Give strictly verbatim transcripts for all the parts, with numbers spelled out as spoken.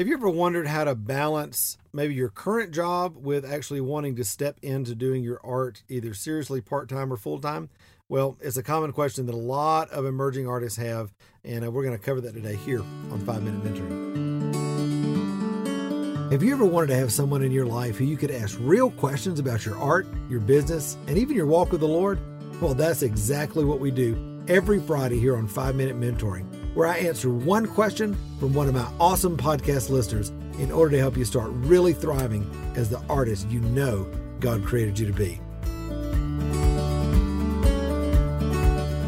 Have you ever wondered how to balance maybe your current job with actually wanting to step into doing your art either seriously part-time or full-time? Well, it's a common question that a lot of emerging artists have, and we're going to cover that today here on five minute Mentoring. Have you ever wanted to have someone in your life who you could ask real questions about your art, your business, and even your walk with the Lord? Well, that's exactly what we do every Friday here on five minute Mentoring, where I answer one question from one of my awesome podcast listeners in order to help you start really thriving as the artist you know God created you to be.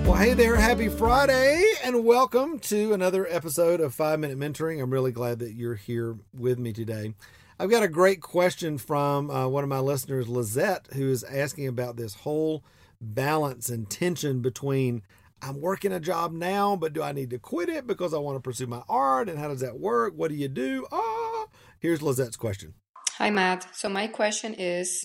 Well, hey there, happy Friday, and welcome to another episode of five minute Mentoring. I'm really glad that you're here with me today. I've got a great question from uh, one of my listeners, Lizette, who is asking about this whole balance and tension between I'm working a job now, but do I need to quit it because I want to pursue my art, and how does that work? What do you do? Ah, here's Lizette's question. Hi, Matt. So my question is,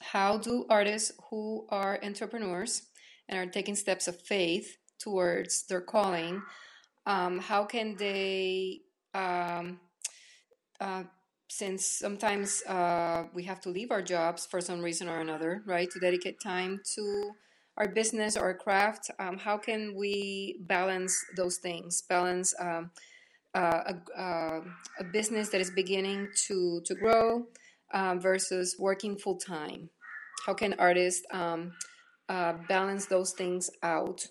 how do artists who are entrepreneurs and are taking steps of faith towards their calling, um, how can they, um, uh, since sometimes uh, we have to leave our jobs for some reason or another, right, to dedicate time to our business or our craft, um, how can we balance those things, balance um, uh, a, uh, a business that is beginning to, to grow um, versus working full-time? How can artists um, Uh, balance those things out?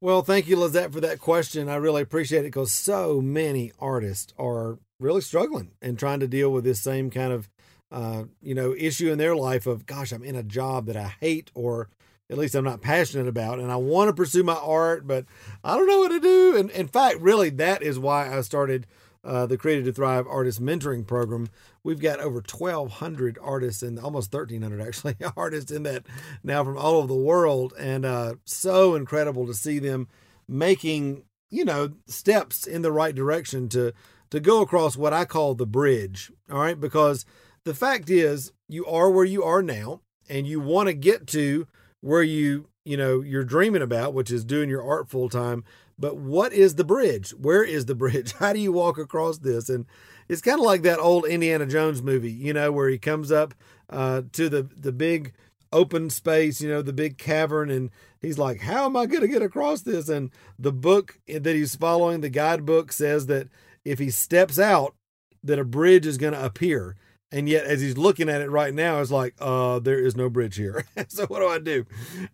Well, thank you, Lizette, for that question. I really appreciate it because so many artists are really struggling and trying to deal with this same kind of, uh, you know, issue in their life of, gosh, I'm in a job that I hate, or at least I'm not passionate about, and I want to pursue my art, but I don't know what to do. And in fact, really, that is why I started Uh, the Created to Thrive Artist Mentoring Program. We've got over twelve hundred artists and almost thirteen hundred actually artists in that now from all over the world. And uh, so incredible to see them making, you know, steps in the right direction to, to go across what I call the bridge. All right. Because the fact is you are where you are now, and you want to get to where you, you know, you're dreaming about, which is doing your art full time. But what is the bridge? Where is the bridge? How do you walk across this? And it's kind of like that old Indiana Jones movie, you know, where he comes up uh, to the, the big open space, you know, the big cavern. And he's like, how am I going to get across this? And the book that he's following, the guidebook, says that if he steps out, that a bridge is going to appear. And yet, as he's looking at it right now, it's like, uh, there is no bridge here. So what do I do?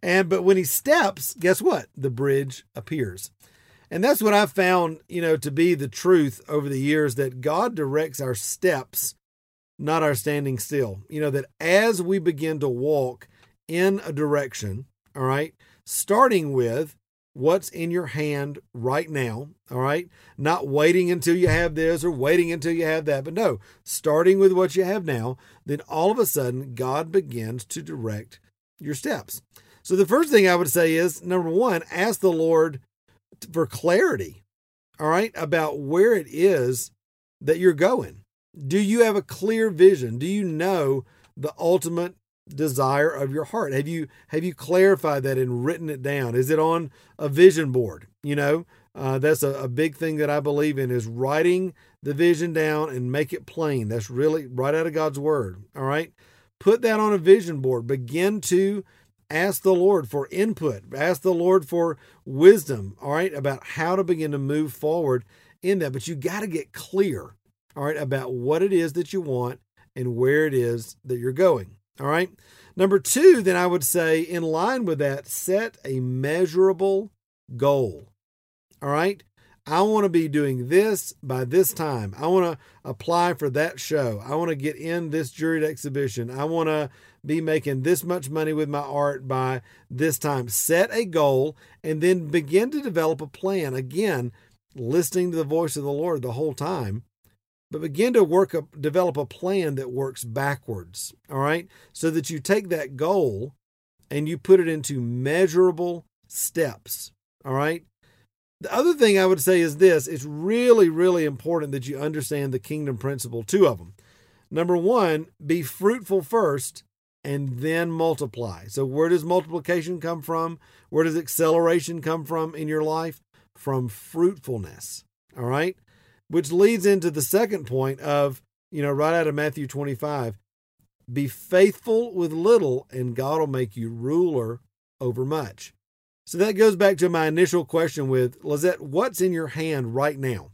And, but when he steps, guess what? The bridge appears. And that's what I've found, you know, to be the truth over the years, that God directs our steps, not our standing still. You know, that as we begin to walk in a direction, all right, starting with what's in your hand right now, all right, not waiting until you have this or waiting until you have that, but no, starting with what you have now, then all of a sudden God begins to direct your steps. So the first thing I would say is, number one, ask the Lord for clarity, all right, about where it is that you're going. Do you have a clear vision? Do you know the ultimate desire of your heart? Have you have you clarified that and written it down? Is it on a vision board? You know, uh, that's a, a big thing that I believe in, is writing the vision down and make it plain. That's really right out of God's word, all right? Put that on a vision board. Begin to ask the Lord for input. Ask the Lord for wisdom, all right, about how to begin to move forward in that. But you got to get clear, all right, about what it is that you want and where it is that you're going, all right? Number two, then I would say, in line with that, set a measurable goal, all right? I want to be doing this by this time. I want to apply for that show. I want to get in this juried exhibition. I want to be making this much money with my art by this time. Set a goal and then begin to develop a plan. Again, listening to the voice of the Lord the whole time, but begin to work up, develop a plan that works backwards. All right. So that you take that goal and you put it into measurable steps. All right. The other thing I would say is this: it's really, really important that you understand the kingdom principle, two of them. Number one, be fruitful first and then multiply. So where does multiplication come from? Where does acceleration come from in your life? From fruitfulness, all right? which leads into the second point of, you know, right out of Matthew twenty-five, be faithful with little and God will make you ruler over much. So that goes back to my initial question with Lizette, what's in your hand right now?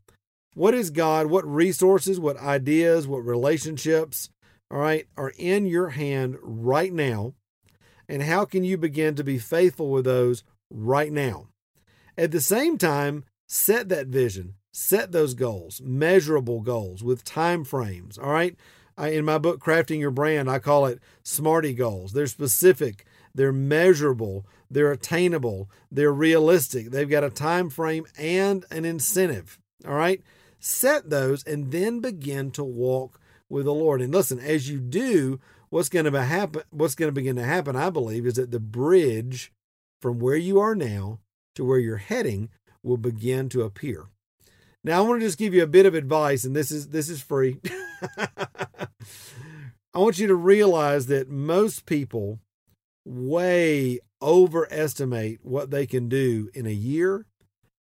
What is God, what resources, what ideas, what relationships, all right, are in your hand right now? And how can you begin to be faithful with those right now? At the same time, set that vision, set those goals, measurable goals with time frames, all right? I, in my book, Crafting Your Brand, I call it SMARTY goals. They're specific, they're measurable, they're attainable, they're realistic. They've got a time frame and an incentive, all right? Set those and then begin to walk with the Lord. And listen, as you do, what's going to happen, what's going to begin to happen, I believe, is that the bridge from where you are now to where you're heading will begin to appear. Now, I want to just give you a bit of advice, and this is this is free. I want you to realize that most people way overestimate what they can do in a year,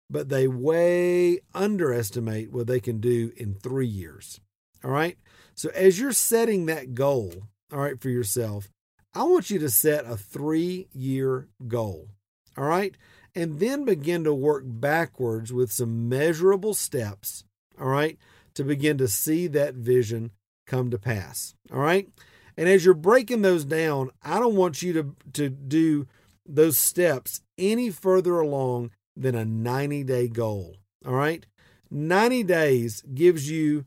but they way underestimate what they can do in three years. All right? So as you're setting that goal, all right, for yourself, I want you to set a three-year goal. All right? And then begin to work backwards with some measurable steps, all right, to begin to see that vision come to pass, all right? And as you're breaking those down, I don't want you to, to do those steps any further along than a ninety-day goal, all right? ninety days gives you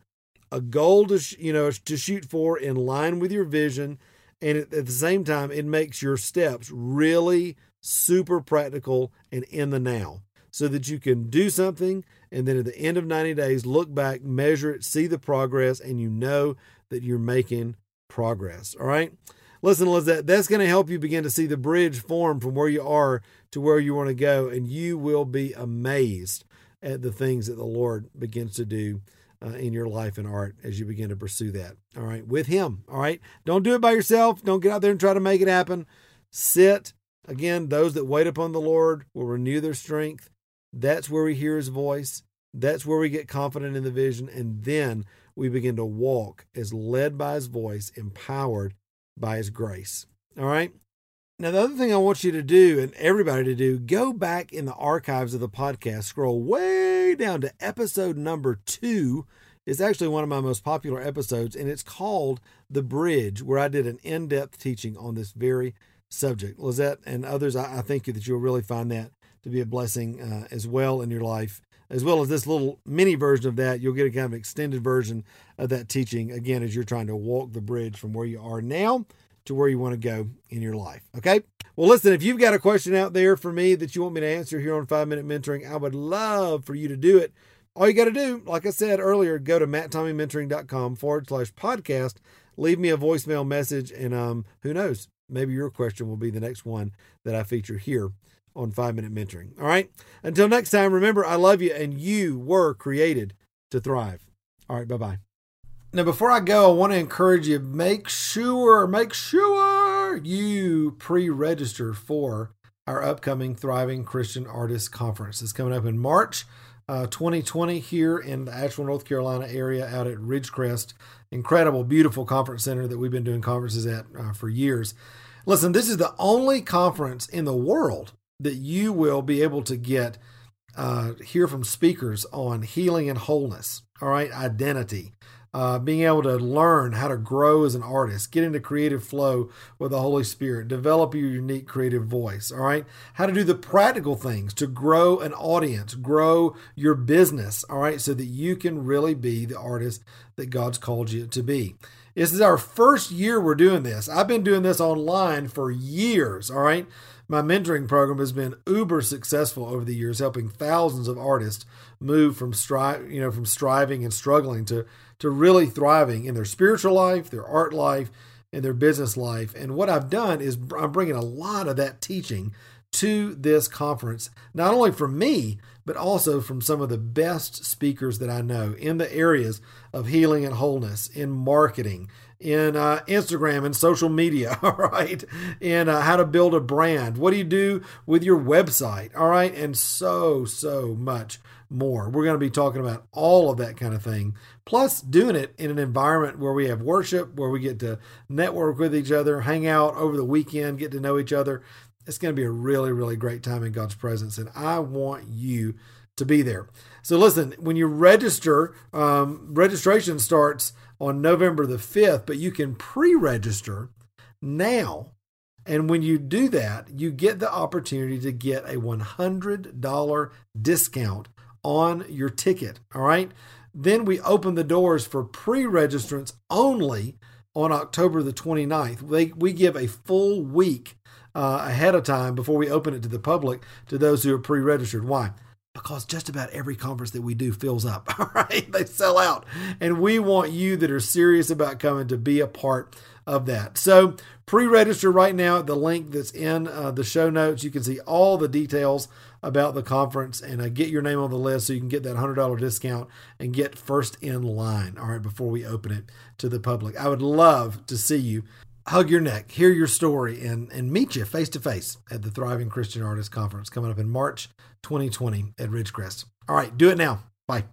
a goal to sh- you know to shoot for in line with your vision, and at, at the same time, it makes your steps really super practical and in the now so that you can do something. And then at the end of ninety days, look back, measure it, see the progress, and you know that you're making progress. All right. Listen, Lizette, that's going to help you begin to see the bridge form from where you are to where you want to go. And you will be amazed at the things that the Lord begins to do uh, in your life and art as you begin to pursue that. All right. With Him. All right. Don't do it by yourself. Don't get out there and try to make it happen. Sit. Again, those that wait upon the Lord will renew their strength. That's where we hear His voice. That's where we get confident in the vision. And then we begin to walk as led by His voice, empowered by His grace. All right. Now, the other thing I want you to do and everybody to do, go back in the archives of the podcast, scroll way down to episode number two. It's actually one of my most popular episodes, and it's called The Bridge, where I did an in-depth teaching on this very subject. Lizette and others, I, I think that you'll really find that to be a blessing uh, as well in your life, as well as this little mini version of that. You'll get a kind of extended version of that teaching, again, as you're trying to walk the bridge from where you are now to where you want to go in your life. Okay. Well, listen, if you've got a question out there for me that you want me to answer here on Five Minute Mentoring, I would love for you to do it. All you got to do, like I said earlier, go to matt tommy mentoring dot com forward slash podcast, leave me a voicemail message, and um, who knows? Maybe your question will be the next one that I feature here on Five Minute Mentoring. All right. Until next time, remember, I love you and you were created to thrive. All right. Bye-bye. Now, before I go, I want to encourage you, make sure, make sure you pre-register for our upcoming Thriving Christian Artists Conference. It's coming up in March uh, twenty twenty here in the Asheville, North Carolina area out at Ridgecrest. Incredible, beautiful conference center that we've been doing conferences at uh, for years. Listen, this is the only conference in the world that you will be able to get, uh, hear from speakers on healing and wholeness, all right, identity, uh, being able to learn how to grow as an artist, get into creative flow with the Holy Spirit, develop your unique creative voice, all right, how to do the practical things to grow an audience, grow your business, all right, so that you can really be the artist that God's called you to be. This is our first year we're doing this. I've been doing this online for years, all right? My mentoring program has been uber successful over the years, helping thousands of artists move from stri- you know, from striving and struggling to, to really thriving in their spiritual life, their art life, and their business life. And what I've done is I'm bringing a lot of that teaching to this conference, not only from me, but also from some of the best speakers that I know in the areas of healing and wholeness, in marketing, in uh, Instagram and social media, all right, in uh, how to build a brand, what do you do with your website, all right, and so, so much more. We're going to be talking about all of that kind of thing, plus doing it in an environment where we have worship, where we get to network with each other, hang out over the weekend, get to know each other. It's going to be a really, really great time in God's presence, and I want you to be there. So listen, when you register, um, registration starts on November the fifth, but you can pre-register now. And when you do that, you get the opportunity to get a one hundred dollars discount on your ticket, all right? Then we open the doors for pre-registrants only on October the twenty-ninth. They, we give a full week uh, ahead of time before we open it to the public, to those who are pre-registered. Why? Because just about every conference that we do fills up, all right? They sell out. And we want you that are serious about coming to be a part of that. So pre-register right now at the link that's in uh, the show notes. You can see all the details about the conference and uh, get your name on the list so you can get that one hundred dollars discount and get first in line, all right, before we open it to the public. I would love to see you. Hug your neck, hear your story, and, and meet you face-to-face at the Thriving Christian Artists Conference coming up in March twenty twenty at Ridgecrest. All right, do it now. Bye.